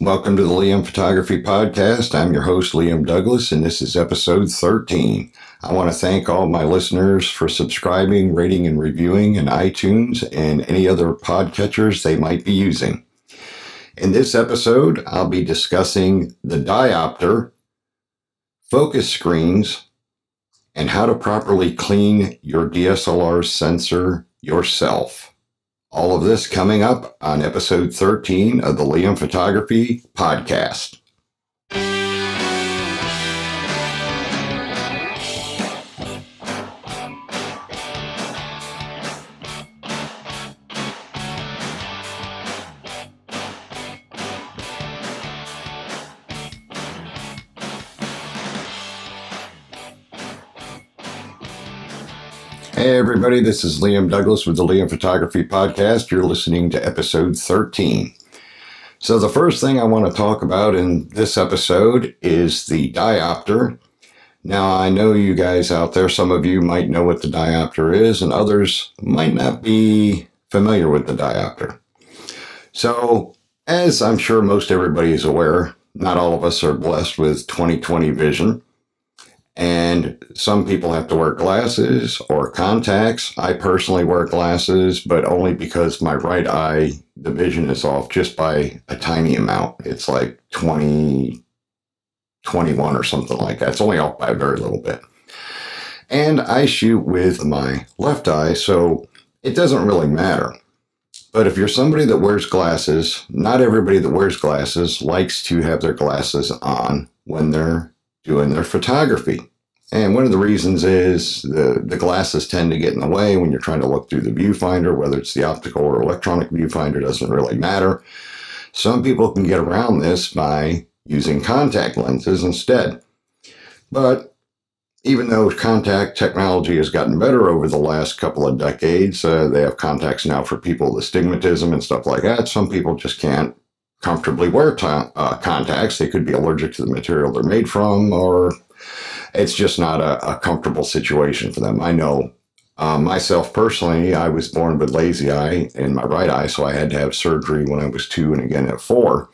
Welcome to the Liam Photography Podcast. I'm your host, Liam Douglas, and this is episode 13. I want to thank all my listeners for subscribing, rating, and reviewing in iTunes and any other podcatchers they might be using. In this episode, I'll be discussing the diopter, focus screens, and how to properly clean your DSLR sensor yourself. All of this coming up on episode 13 of the Liam Photography Podcast. Hey everybody, this is Liam Douglas with the Liam Photography Podcast. You're listening to episode 13. So the first thing I want to talk about in this episode is the diopter. Now I know you guys out there, some of you might know what the diopter is and others might not be familiar with the diopter. So as I'm sure most everybody is aware, not all of us are blessed with 20/20 vision. And some people have to wear glasses or contacts. I personally wear glasses, but only because my right eye, the vision is off just by a tiny amount. It's like 20, 21 or something like that. It's only off by a very little bit. And I shoot with my left eye, so it doesn't really matter. But if you're somebody that wears glasses, not everybody that wears glasses likes to have their glasses on when they're doing their photography. And one of the reasons is the glasses tend to get in the way when you're trying to look through the viewfinder, whether it's the optical or electronic viewfinder, doesn't really matter. Some people can get around this by using contact lenses instead. But even though contact technology has gotten better over the last couple of decades, they have contacts now for people with astigmatism and stuff like that. Some people just can't comfortably wear contacts. They could be allergic to the material they're made from, or it's just not a comfortable situation for them. I know myself personally, I was born with lazy eye in my right eye, so I had to have surgery when I was 2 and again at 4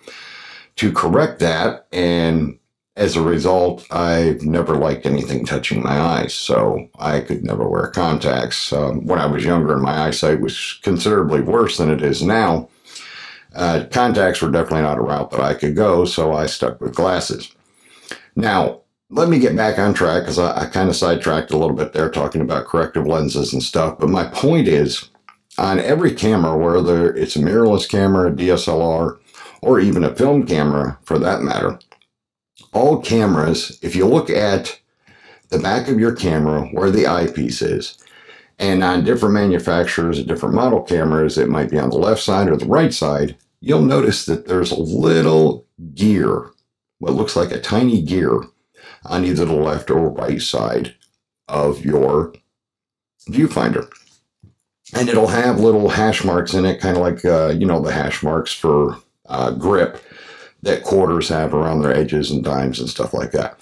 to correct that. And as a result, I've never liked anything touching my eyes, so I could never wear contacts. When I was younger, and my eyesight was considerably worse than it is now, contacts were definitely not a route that I could go, so I stuck with glasses. Now, let me get back on track, because I kind of sidetracked a little bit there talking about corrective lenses and stuff. But my point is, on every camera, whether it's a mirrorless camera, a DSLR, or even a film camera for that matter, all cameras, if you look at the back of your camera where the eyepiece is, and on different manufacturers and different model cameras, it might be on the left side or the right side, you'll notice that there's a little gear, what looks like a tiny gear, on either the left or right side of your viewfinder. And it'll have little hash marks in it, kind of like, the hash marks for grip that quarters have around their edges and dimes and stuff like that.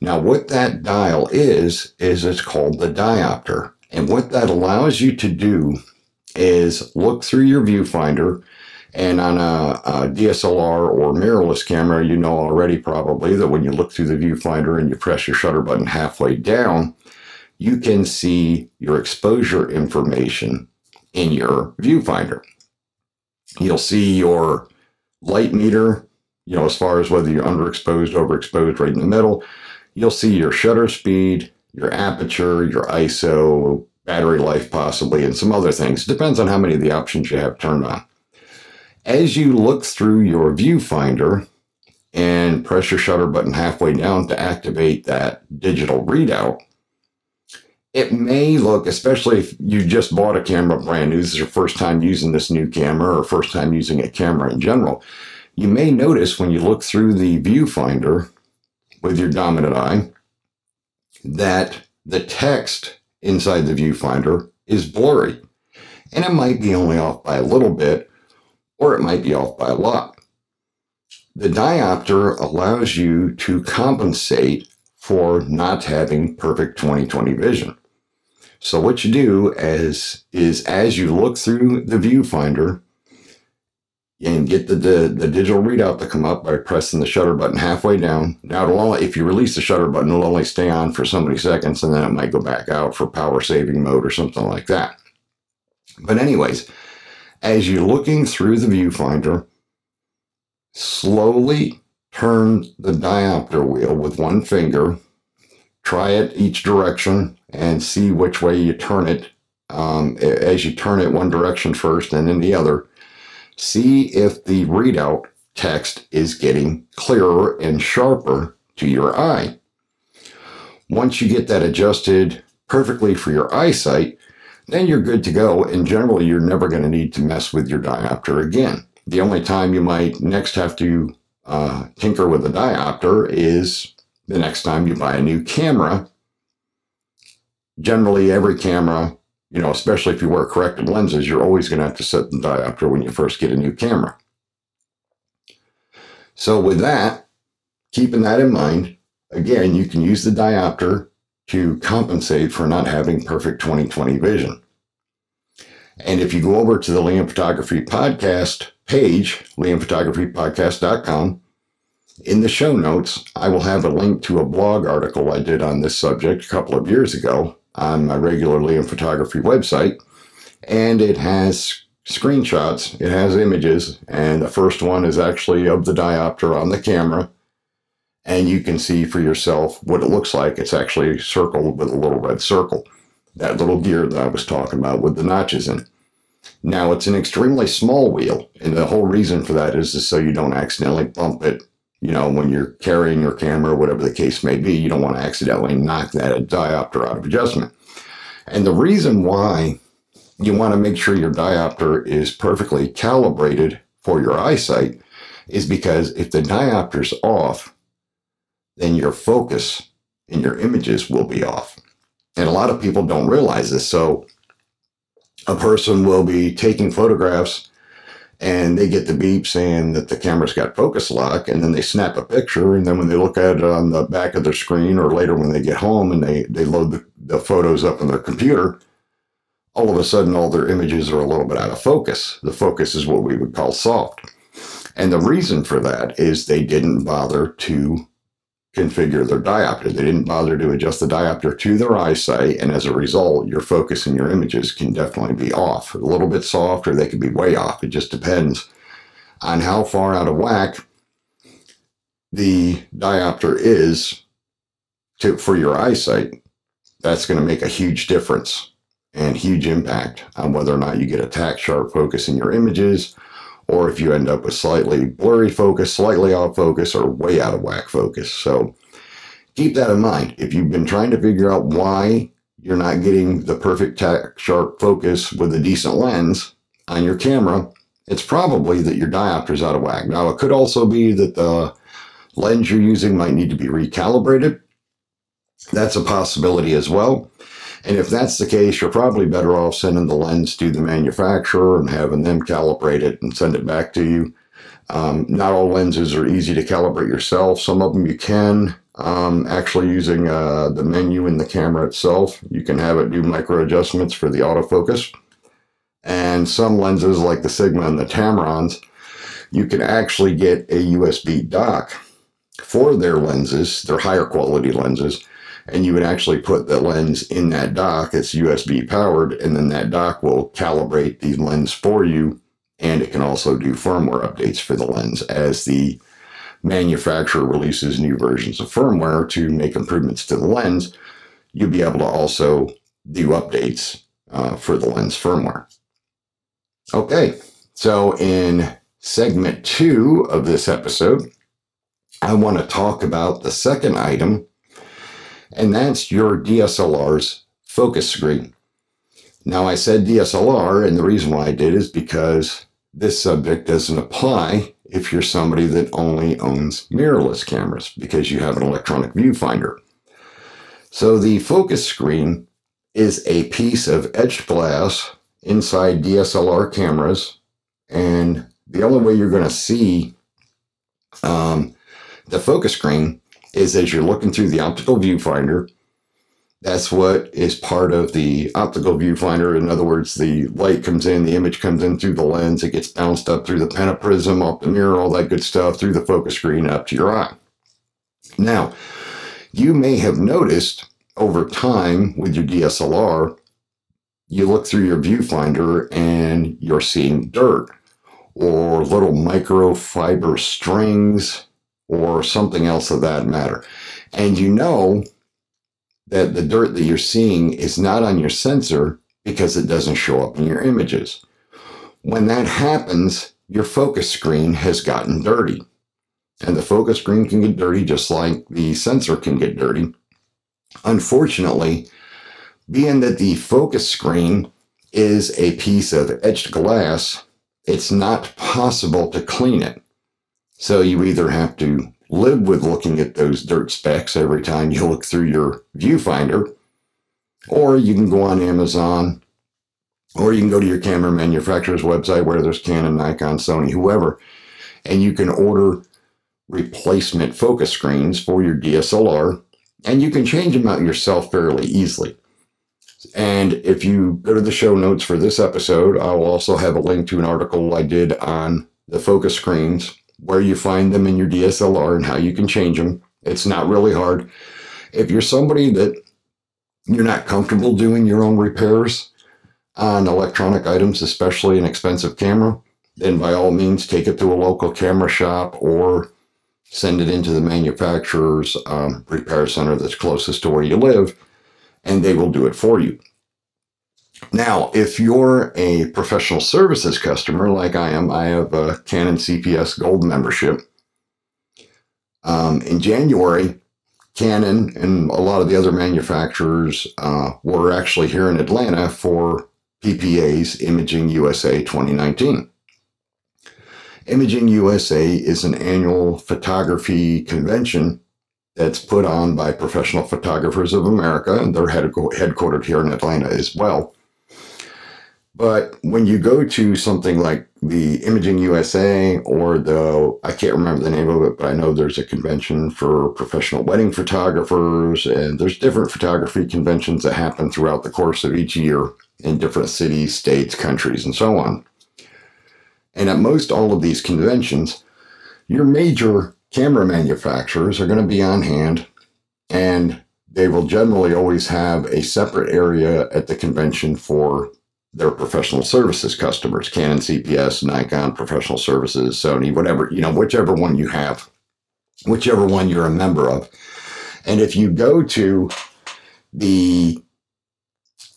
Now, what that dial is it's called the diopter. And what that allows you to do is look through your viewfinder, and on a DSLR or mirrorless camera, you know already probably that when you look through the viewfinder and you press your shutter button halfway down, you can see your exposure information in your viewfinder. You'll see your light meter, as far as whether you're underexposed, overexposed, right in the middle. You'll see your shutter speed, your aperture, your ISO, battery life possibly, and some other things. Depends on how many of the options you have turned on. As you look through your viewfinder and press your shutter button halfway down to activate that digital readout, it may look, especially if you just bought a camera brand new, this is your first time using this new camera or first time using a camera in general, you may notice when you look through the viewfinder with your dominant eye, that the text inside the viewfinder is blurry. And it might be only off by a little bit, or it might be off by a lot. The diopter allows you to compensate for not having perfect 20/20 vision. So what you do is as you look through the viewfinder, and get the digital readout to come up by pressing the shutter button halfway down. Now, it'll only, if you release the shutter button, it'll only stay on for so many seconds, and then it might go back out for power saving mode or something like that. But anyways, as you're looking through the viewfinder, slowly turn the diopter wheel with one finger, try it each direction, and see which way you turn it. As you turn it one direction first and then the other, see if the readout text is getting clearer and sharper to your eye. Once you get that adjusted perfectly for your eyesight, then you're good to go, and generally you're never going to need to mess with your diopter again. The only time you might next have to tinker with a diopter is the next time you buy a new camera. Generally, every camera, you know, especially if you wear corrected lenses, you're always going to have to set the diopter when you first get a new camera. So with that, keeping that in mind, again, you can use the diopter to compensate for not having perfect 20/20 vision. And if you go over to the Liam Photography Podcast page, liamphotographypodcast.com, in the show notes, I will have a link to a blog article I did on this subject a couple of years ago on my regular Liam Photography website, and it has screenshots, it has images, and the first one is actually of the diopter on the camera, and you can see for yourself what it looks like. It's actually circled with a little red circle, that little gear that I was talking about with the notches in it. Now, it's an extremely small wheel, and the whole reason for that is so you don't accidentally bump it, you know, when you're carrying your camera, whatever the case may be. You don't want to accidentally knock that diopter out of adjustment. And the reason why you want to make sure your diopter is perfectly calibrated for your eyesight is because if the diopter's off, then your focus in your images will be off. And a lot of people don't realize this. So a person will be taking photographs and they get the beep saying that the camera's got focus lock, and then they snap a picture, and then when they look at it on the back of their screen or later when they get home and they load the photos up on their computer, all of a sudden all their images are a little bit out of focus. The focus is what we would call soft. And the reason for that is they didn't bother to configure their diopter. They didn't bother to adjust the diopter to their eyesight, and as a result, your focus in your images can definitely be off. A little bit soft, or they could be way off. It just depends on how far out of whack the diopter is for your eyesight. That's going to make a huge difference and huge impact on whether or not you get a tack sharp focus in your images, or if you end up with slightly blurry focus, slightly off focus, or way out of whack focus. So keep that in mind. If you've been trying to figure out why you're not getting the perfect tack sharp focus with a decent lens on your camera, it's probably that your diopter's out of whack. Now, it could also be that the lens you're using might need to be recalibrated. That's a possibility as well. And if that's the case, you're probably better off sending the lens to the manufacturer and having them calibrate it and send it back to you. Not all lenses are easy to calibrate yourself. Some of them you can, actually using the menu in the camera itself. You can have it do micro adjustments for the autofocus. And some lenses like the Sigma and the Tamrons, you can actually get a USB dock for their lenses, their higher quality lenses. And you would actually put the lens in that dock. It's USB powered, and then that dock will calibrate the lens for you, and it can also do firmware updates for the lens as the manufacturer releases new versions of firmware to make improvements to the lens. You'll be able to also do updates for the lens firmware. Okay, so in segment 2 of this episode, I want to talk about the second item, and that's your DSLR's focus screen. Now, I said DSLR, and the reason why I did is because this subject doesn't apply if you're somebody that only owns mirrorless cameras, because you have an electronic viewfinder. So the focus screen is a piece of etched glass inside DSLR cameras, and the only way you're going to see the focus screen is as you're looking through the optical viewfinder, That's what is part of the optical viewfinder. In other words, the light comes in, the image comes in through the lens, it gets bounced up through the pentaprism, up the mirror, all that good stuff, through the focus screen, up to your eye. Now, you may have noticed over time with your DSLR, you look through your viewfinder and you're seeing dirt or little microfiber strings or something else of that matter. And you know that the dirt that you're seeing is not on your sensor because it doesn't show up in your images. When that happens, your focus screen has gotten dirty. And the focus screen can get dirty just like the sensor can get dirty. Unfortunately, being that the focus screen is a piece of etched glass, it's not possible to clean it. So you either have to live with looking at those dirt specks every time you look through your viewfinder, or you can go on Amazon, or you can go to your camera manufacturer's website, where there's Canon, Nikon, Sony, whoever, and you can order replacement focus screens for your DSLR, and you can change them out yourself fairly easily. And if you go to the show notes for this episode, I'll also have a link to an article I did on the focus screens, where you find them in your DSLR and how you can change them. It's not really hard. If you're somebody that you're not comfortable doing your own repairs on electronic items, especially an expensive camera, then by all means, take it to a local camera shop or send it into the manufacturer's repair center that's closest to where you live, and they will do it for you. Now, if you're a professional services customer like I am, I have a Canon CPS Gold membership. In January, Canon and a lot of the other manufacturers were actually here in Atlanta for PPA's Imaging USA 2019. Imaging USA is an annual photography convention that's put on by Professional Photographers of America, and they're headquartered here in Atlanta as well. But when you go to something like the Imaging USA or the, I can't remember the name of it, but I know there's a convention for professional wedding photographers, and there's different photography conventions that happen throughout the course of each year in different cities, states, countries, and so on. And at most all of these conventions, your major camera manufacturers are going to be on hand, and they will generally always have a separate area at the convention for their professional services customers, Canon CPS, Nikon Professional Services, Sony, whatever, you know, whichever one you have, whichever one you're a member of. And if you go to the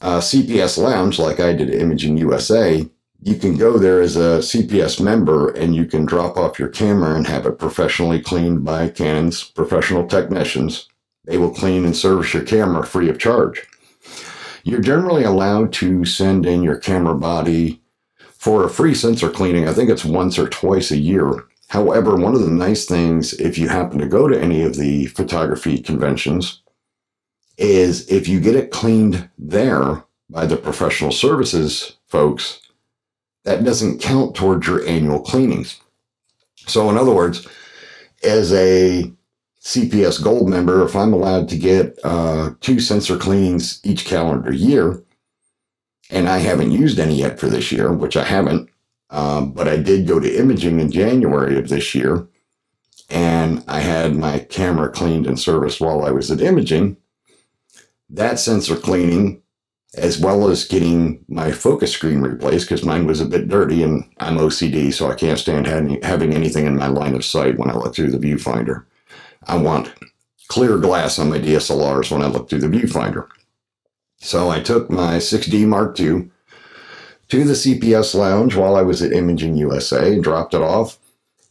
CPS lounge, like I did at Imaging USA, you can go there as a CPS member and you can drop off your camera and have it professionally cleaned by Canon's professional technicians. They will clean and service your camera free of charge. You're generally allowed to send in your camera body for a free sensor cleaning. I think it's once or twice a year. However, one of the nice things, if you happen to go to any of the photography conventions, is if you get it cleaned there by the professional services folks, that doesn't count towards your annual cleanings. So in other words, as a CPS Gold member, if I'm allowed to get 2 sensor cleanings each calendar year, and I haven't used any yet for this year, which I haven't, but I did go to Imaging in January of this year, and I had my camera cleaned and serviced while I was at Imaging. That sensor cleaning, as well as getting my focus screen replaced, because mine was a bit dirty, and I'm OCD, so I can't stand having anything in my line of sight when I look through the viewfinder. I want clear glass on my DSLRs when I look through the viewfinder. So I took my 6D Mark II to the CPS lounge while I was at Imaging USA, dropped it off.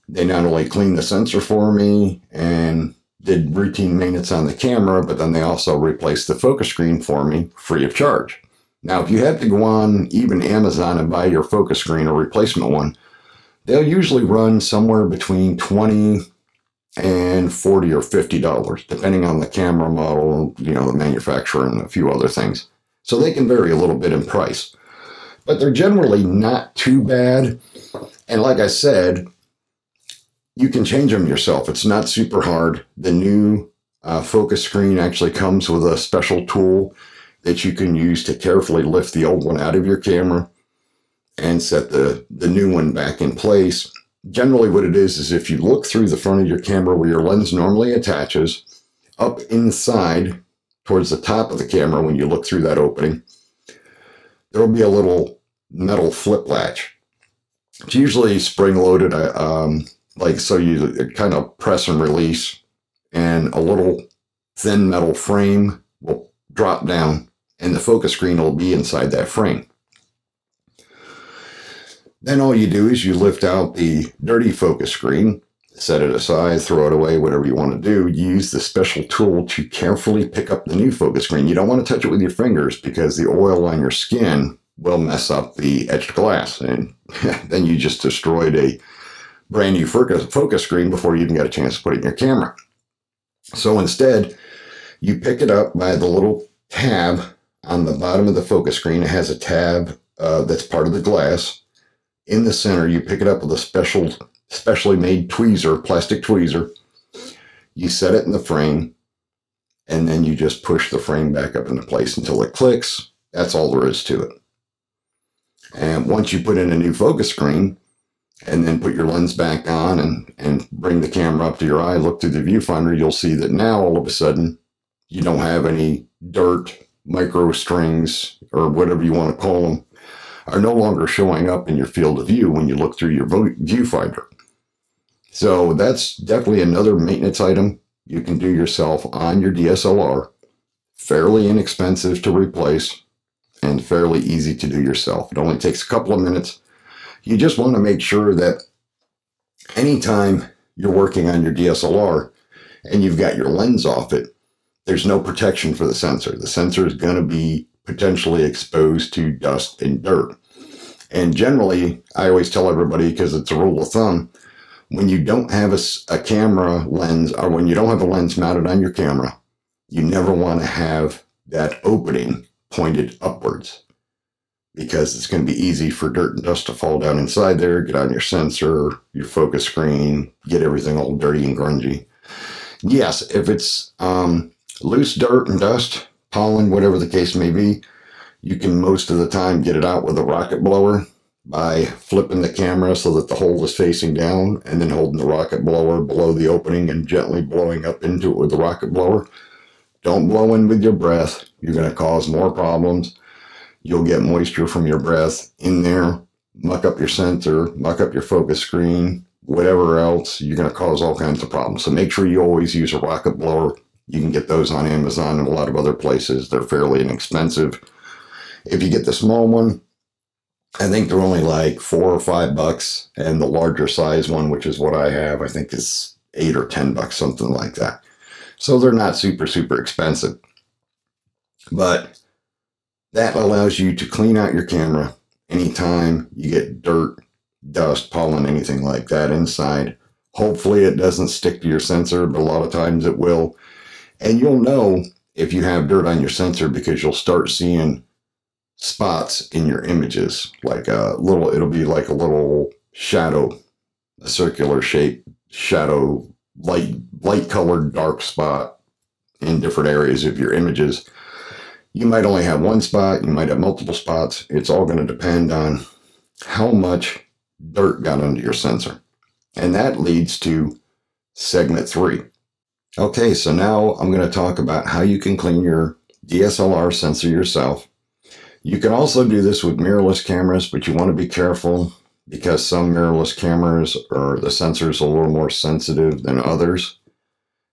They not only cleaned the sensor for me and did routine maintenance on the camera, but then they also replaced the focus screen for me free of charge. Now, if you have to go on even Amazon and buy your focus screen or replacement one, they'll usually run somewhere between $20 and $40 or $50, depending on the camera model, you know, the manufacturer and a few other things. So they can vary a little bit in price, but they're generally not too bad. And like I said, you can change them yourself. It's not super hard. The new focus screen actually comes with a special tool that you can use to carefully lift the old one out of your camera and set the new one back in place. Generally what it is if you look through the front of your camera where your lens normally attaches, up inside towards the top of the camera when you look through that opening, there will be a little metal flip latch. It's usually spring-loaded, so you kind of press and release, and a little thin metal frame will drop down, and the focus screen will be inside that frame. Then all you do is you lift out the dirty focus screen, set it aside, throw it away, whatever you want to do. Use the special tool to carefully pick up the new focus screen. You don't want to touch it with your fingers because the oil on your skin will mess up the etched glass, and then you just destroyed a brand new focus screen before you even got a chance to put it in your camera. So instead, you pick it up by the little tab on the bottom of the focus screen. It has a tab that's part of the glass. In the center, you pick it up with a specially made tweezer, plastic tweezer. You set it in the frame, and then you just push the frame back up into place until it clicks. That's all there is to it. And once you put in a new focus screen, and then put your lens back on and bring the camera up to your eye, look through the viewfinder, you'll see that now all of a sudden you don't have any dirt, micro strings, or whatever you want to call them, are no longer showing up in your field of view when you look through your viewfinder. So that's definitely another maintenance item you can do yourself on your DSLR. Fairly inexpensive to replace and fairly easy to do yourself. It only takes a couple of minutes. You just want to make sure that anytime you're working on your DSLR and you've got your lens off it, there's no protection for the sensor. The sensor is going to be potentially exposed to dust and dirt. And generally, I always tell everybody, because it's a rule of thumb, when you don't have a camera lens, or when you don't have a lens mounted on your camera, you never want to have that opening pointed upwards, because it's going to be easy for dirt and dust to fall down inside there, get on your sensor, your focus screen, get everything all dirty and grungy. Yes, if it's loose dirt and dust, pollen, whatever the case may be, you can most of the time get it out with a rocket blower by flipping the camera so that the hole is facing down and then holding the rocket blower below the opening and gently blowing up into it with the rocket blower. Don't blow in with your breath. You're going to cause more problems. You'll get moisture from your breath in there, muck up your sensor, muck up your focus screen, whatever else. You're going to cause all kinds of problems. So make sure you always use a rocket blower. You can get those on Amazon and a lot of other places. They're fairly inexpensive. If you get the small one, I think they're only like $4 or $5, and the larger size one, which is what I have, I think is $8 or $10, something like that. So they're not super, super expensive, but that allows you to clean out your camera anytime you get dirt, dust, pollen, anything like that inside. Hopefully it doesn't stick to your sensor, but a lot of times it will. And you'll know if you have dirt on your sensor because you'll start seeing spots in your images. It'll be like a little shadow, a circular shape, shadow, light colored dark spot in different areas of your images. You might only have one spot, you might have multiple spots. It's all going to depend on how much dirt got under your sensor. And that leads to segment 3. Okay, so now I'm going to talk about how you can clean your DSLR sensor yourself. You can also do this with mirrorless cameras, but you want to be careful because some mirrorless cameras, or the sensor's a little more sensitive than others,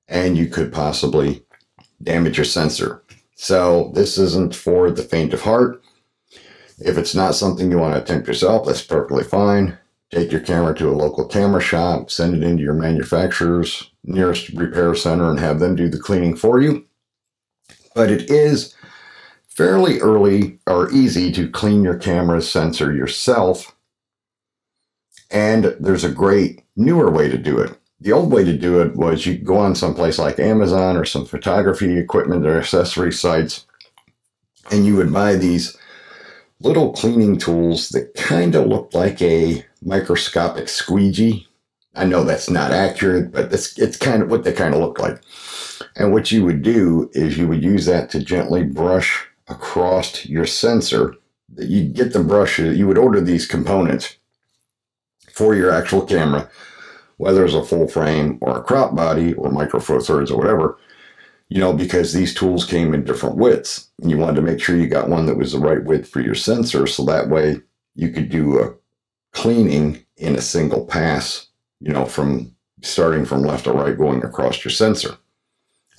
and you could possibly damage your sensor. So this isn't for the faint of heart. If it's not something you want to attempt yourself, that's perfectly fine. Take your camera to a local camera shop, send it into your manufacturer's nearest repair center and have them do the cleaning for you. But it is fairly early or easy to clean your camera's sensor yourself. And there's a great newer way to do it. The old way to do it was you go on someplace like Amazon or some photography equipment or accessory sites, and you would buy these little cleaning tools that kind of look like a microscopic squeegee. I know that's not accurate, but it's kind of what they kind of look like. And what you would do is you would use that to gently brush across your sensor. You'd get the brushes. You would order these components for your actual camera, whether it's a full frame or a crop body or micro four thirds or whatever, you know, because these tools came in different widths. And you wanted to make sure you got one that was the right width for your sensor. So that way you could do a cleaning in a single pass, you know, from starting from left to right going across your sensor.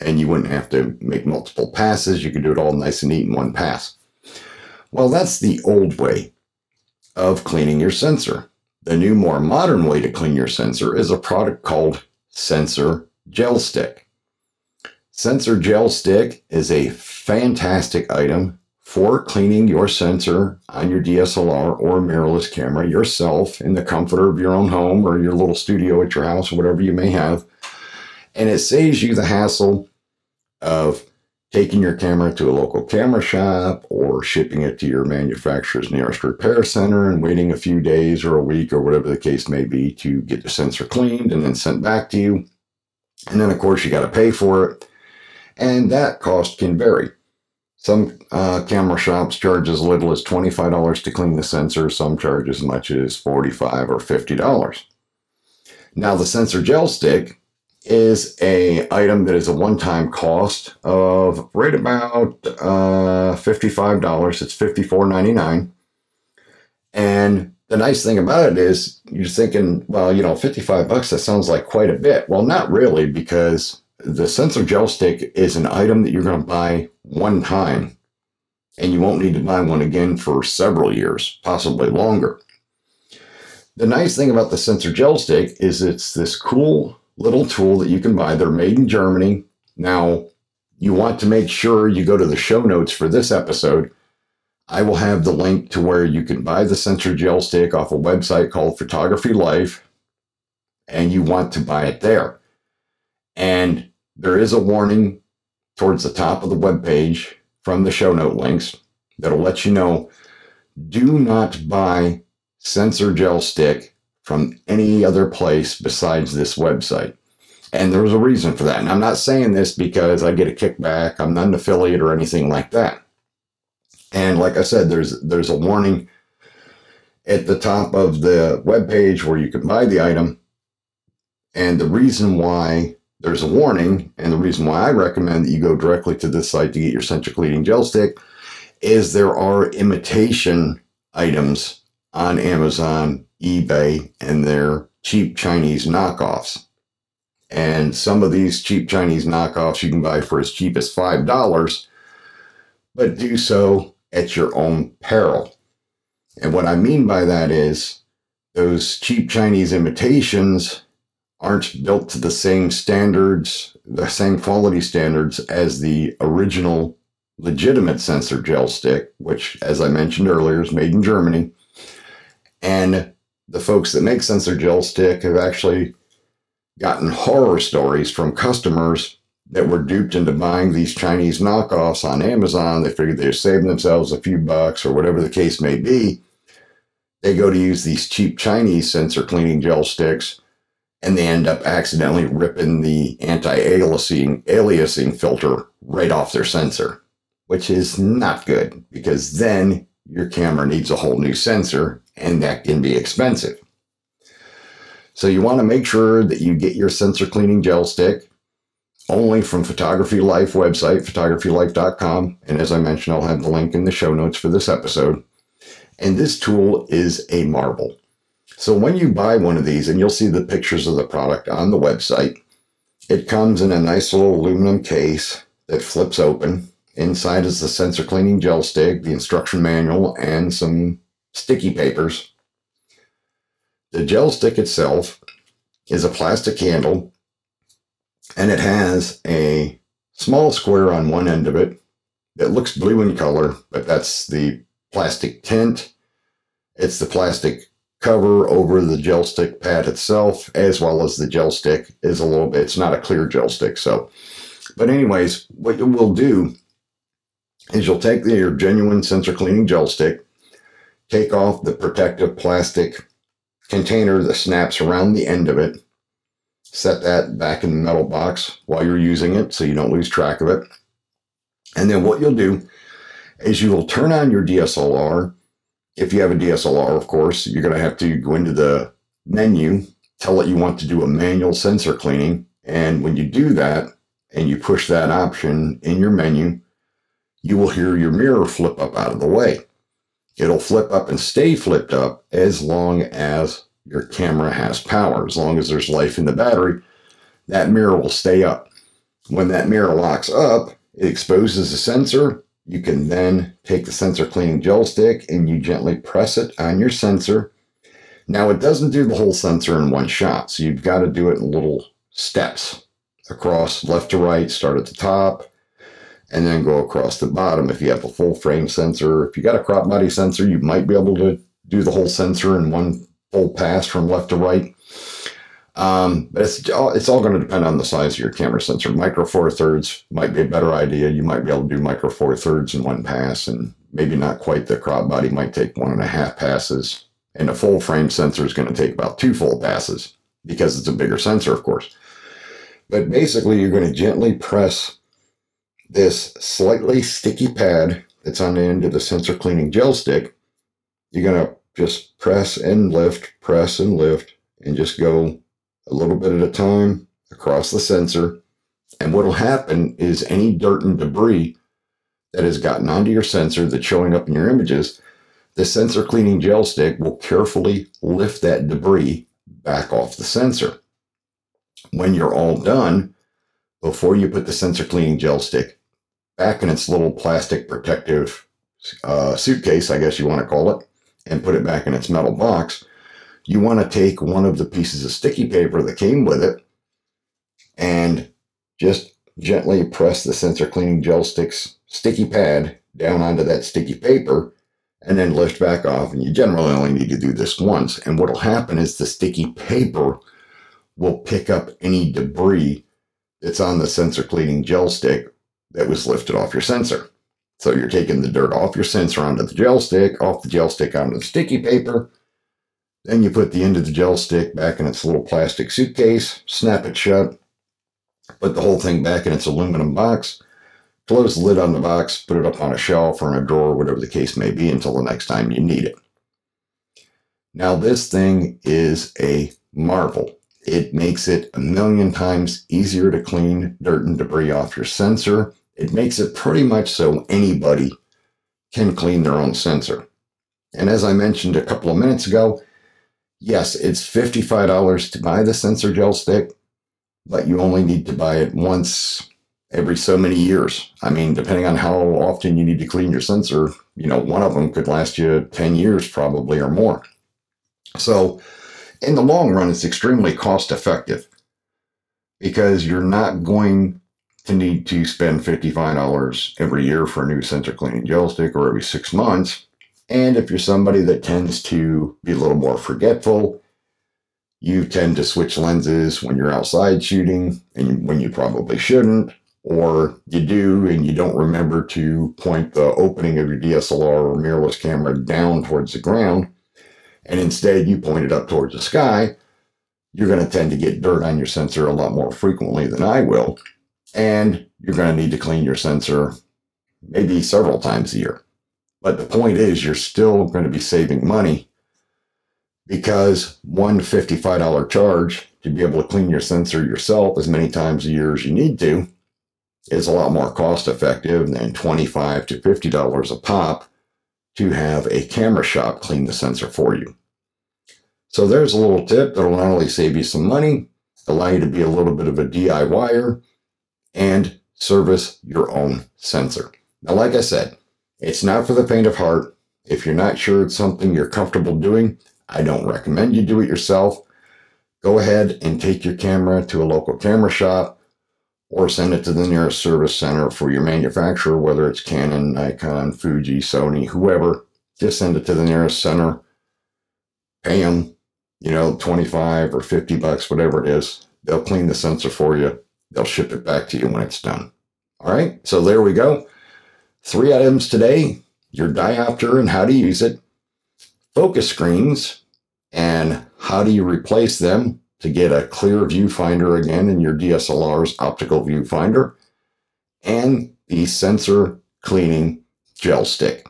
And you wouldn't have to make multiple passes. You could do it all nice and neat in one pass. Well, that's the old way of cleaning your sensor. The new, more modern way to clean your sensor is a product called Sensor Gel Stick. Sensor Gel Stick is a fantastic item for cleaning your sensor on your DSLR or mirrorless camera yourself in the comfort of your own home or your little studio at your house, whatever you may have. And it saves you the hassle of taking your camera to a local camera shop or shipping it to your manufacturer's nearest repair center and waiting a few days or a week or whatever the case may be to get the sensor cleaned and then sent back to you. And then, of course, you got to pay for it. And that cost can vary. Some camera shops charge as little as $25 to clean the sensor. Some charge as much as $45 or $50. Now, the Sensor Gel Stick is a item that is a one-time cost of right about $55. It's $54.99. And the nice thing about it is you're thinking, well, you know, $55, that sounds like quite a bit. Well, not really, because the Sensor Gel Stick is an item that you're going to buy one time, and you won't need to buy one again for several years, possibly longer. The nice thing about the Sensor Gel Stick is it's this cool little tool that you can buy. They're made in Germany. Now, you want to make sure you go to the show notes for this episode. I will have the link to where you can buy the Sensor Gel Stick off a website called Photography Life, and you want to buy it there. And there is a warning towards the top of the webpage from the show note links that'll let you know, do not buy Sensor Gel Stick from any other place besides this website. And there's a reason for that. And I'm not saying this because I get a kickback. I'm not an affiliate or anything like that. And like I said, there's a warning at the top of the webpage where you can buy the item. And the reason why there's a warning, and the reason why I recommend that you go directly to this site to get your sensor cleaning gel stick, is there are imitation items on Amazon, eBay, and their cheap Chinese knockoffs. And some of these cheap Chinese knockoffs you can buy for as cheap as $5, but do so at your own peril. And what I mean by that is those cheap Chinese imitations aren't built to the same standards, the same quality standards as the original legitimate Sensor Gel Stick, which, as I mentioned earlier, is made in Germany. And the folks that make Sensor Gel Stick have actually gotten horror stories from customers that were duped into buying these Chinese knockoffs on Amazon. They figured they're saving themselves a few bucks or whatever the case may be. They go to use these cheap Chinese sensor cleaning gel sticks, and they end up accidentally ripping the anti-aliasing filter right off their sensor, which is not good, because then your camera needs a whole new sensor, and that can be expensive. So you want to make sure that you get your sensor cleaning gel stick only from Photography Life website, photographylife.com. And as I mentioned, I'll have the link in the show notes for this episode. And this tool is a marvel. So when you buy one of these, and you'll see the pictures of the product on the website, it comes in a nice little aluminum case that flips open. Inside is the sensor cleaning gel stick, the instruction manual, and some sticky papers. The gel stick itself is a plastic handle, and it has a small square on one end of it that looks blue in color, but that's the plastic tint. It's the plastic cover over the gel stick pad itself, as well as the gel stick is a little bit, it's not a clear gel stick. So, but anyways, what you will do is you'll take your genuine sensor cleaning gel stick, take off the protective plastic container that snaps around the end of it, set that back in the metal box while you're using it so you don't lose track of it. And then what you'll do is you will turn on your DSLR. If you have a DSLR, of course, you're going to have to go into the menu, tell it you want to do a manual sensor cleaning. And when you do that and you push that option in your menu, you will hear your mirror flip up out of the way. It'll flip up and stay flipped up as long as your camera has power. As long as there's life in the battery, that mirror will stay up. When that mirror locks up, it exposes the sensor. You can then take the sensor cleaning gel stick and you gently press it on your sensor. Now, it doesn't do the whole sensor in one shot, so you've got to do it in little steps across left to right, start at the top, and then go across the bottom. If you have a full frame sensor, if you got a crop body sensor, you might be able to do the whole sensor in one full pass from left to right. But it's all going to depend on the size of your camera sensor. Micro Four Thirds might be a better idea. You might be able to do Micro Four Thirds in one pass, and maybe not quite. The crop body might take 1.5 passes, and a full frame sensor is going to take about 2 full passes because it's a bigger sensor, of course. But basically, you're going to gently press this slightly sticky pad that's on the end of the sensor cleaning gel stick. You're going to just press and lift, and just go a little bit at a time across the sensor. And what will happen is any dirt and debris that has gotten onto your sensor that's showing up in your images, the sensor cleaning gel stick will carefully lift that debris back off the sensor. When you're all done, before you put the sensor cleaning gel stick back in its little plastic protective suitcase, I guess you want to call it, and put it back in its metal box, you want to take one of the pieces of sticky paper that came with it and just gently press the sensor cleaning gel stick's sticky pad down onto that sticky paper and then lift back off. And you generally only need to do this once. And what will happen is the sticky paper will pick up any debris that's on the sensor cleaning gel stick that was lifted off your sensor. So you're taking the dirt off your sensor onto the gel stick, off the gel stick onto the sticky paper. Then you put the end of the gel stick back in its little plastic suitcase, snap it shut, put the whole thing back in its aluminum box, close the lid on the box, put it up on a shelf or in a drawer, whatever the case may be, until the next time you need it. Now, this thing is a marvel. It makes it 1,000,000 times easier to clean dirt and debris off your sensor. It makes it pretty much so anybody can clean their own sensor. And as I mentioned a couple of minutes ago, yes, it's $55 to buy the sensor gel stick, but you only need to buy it once every so many years. I mean, depending on how often you need to clean your sensor, you know, one of them could last you 10 years probably or more. So in the long run, it's extremely cost effective because you're not going to need to spend $55 every year for a new sensor cleaning gel stick or every 6 months. And if you're somebody that tends to be a little more forgetful, you tend to switch lenses when you're outside shooting and when you probably shouldn't, or you do and you don't remember to point the opening of your DSLR or mirrorless camera down towards the ground, and instead you point it up towards the sky, you're going to tend to get dirt on your sensor a lot more frequently than I will, and you're going to need to clean your sensor maybe several times a year. But the point is, you're still going to be saving money because one $55 charge to be able to clean your sensor yourself as many times a year as you need to is a lot more cost effective than $25 to $50 a pop to have a camera shop clean the sensor for you. So there's a little tip that'll not only save you some money, allow you to be a little bit of a DIYer, and service your own sensor. Now, like I said, it's not for the faint of heart. If you're not sure it's something you're comfortable doing, I don't recommend you do it yourself. Go ahead and take your camera to a local camera shop or send it to the nearest service center for your manufacturer, whether it's Canon, Nikon, Fuji, Sony, whoever. Just send it to the nearest center. Pay them, you know, $25 or $50, whatever it is. They'll clean the sensor for you. They'll ship it back to you when it's done. All right, so there we go. 3 items today: your diopter and how to use it, focus screens and how do you replace them to get a clear viewfinder again in your DSLR's optical viewfinder, and the sensor cleaning gel stick.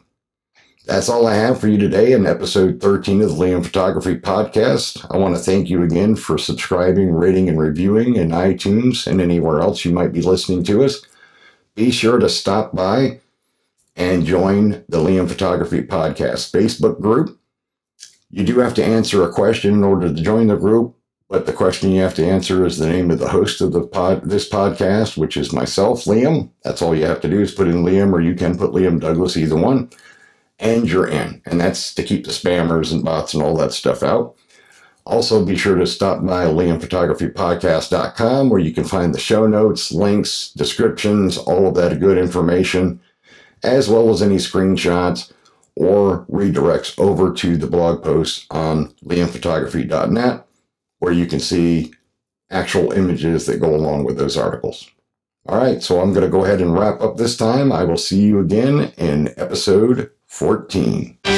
That's all I have for you today in episode 13 of the Liam Photography Podcast. I want to thank you again for subscribing, rating, and reviewing in iTunes and anywhere else you might be listening to us. Be sure to stop by and join the Liam Photography Podcast Facebook group. You do have to answer a question in order to join the group, but the question you have to answer is the name of the host of this podcast, which is myself, Liam. That's all you have to do is put in Liam, or you can put Liam Douglas, either one, and you're in. And that's to keep the spammers and bots and all that stuff out. Also, be sure to stop by liamphotographypodcast.com, where you can find the show notes, links, descriptions, all of that good information, as well as any screenshots or redirects over to the blog post on liamphotography.net, where you can see actual images that go along with those articles. All right, so I'm going to go ahead and wrap up this time. I will see you again in episode 14.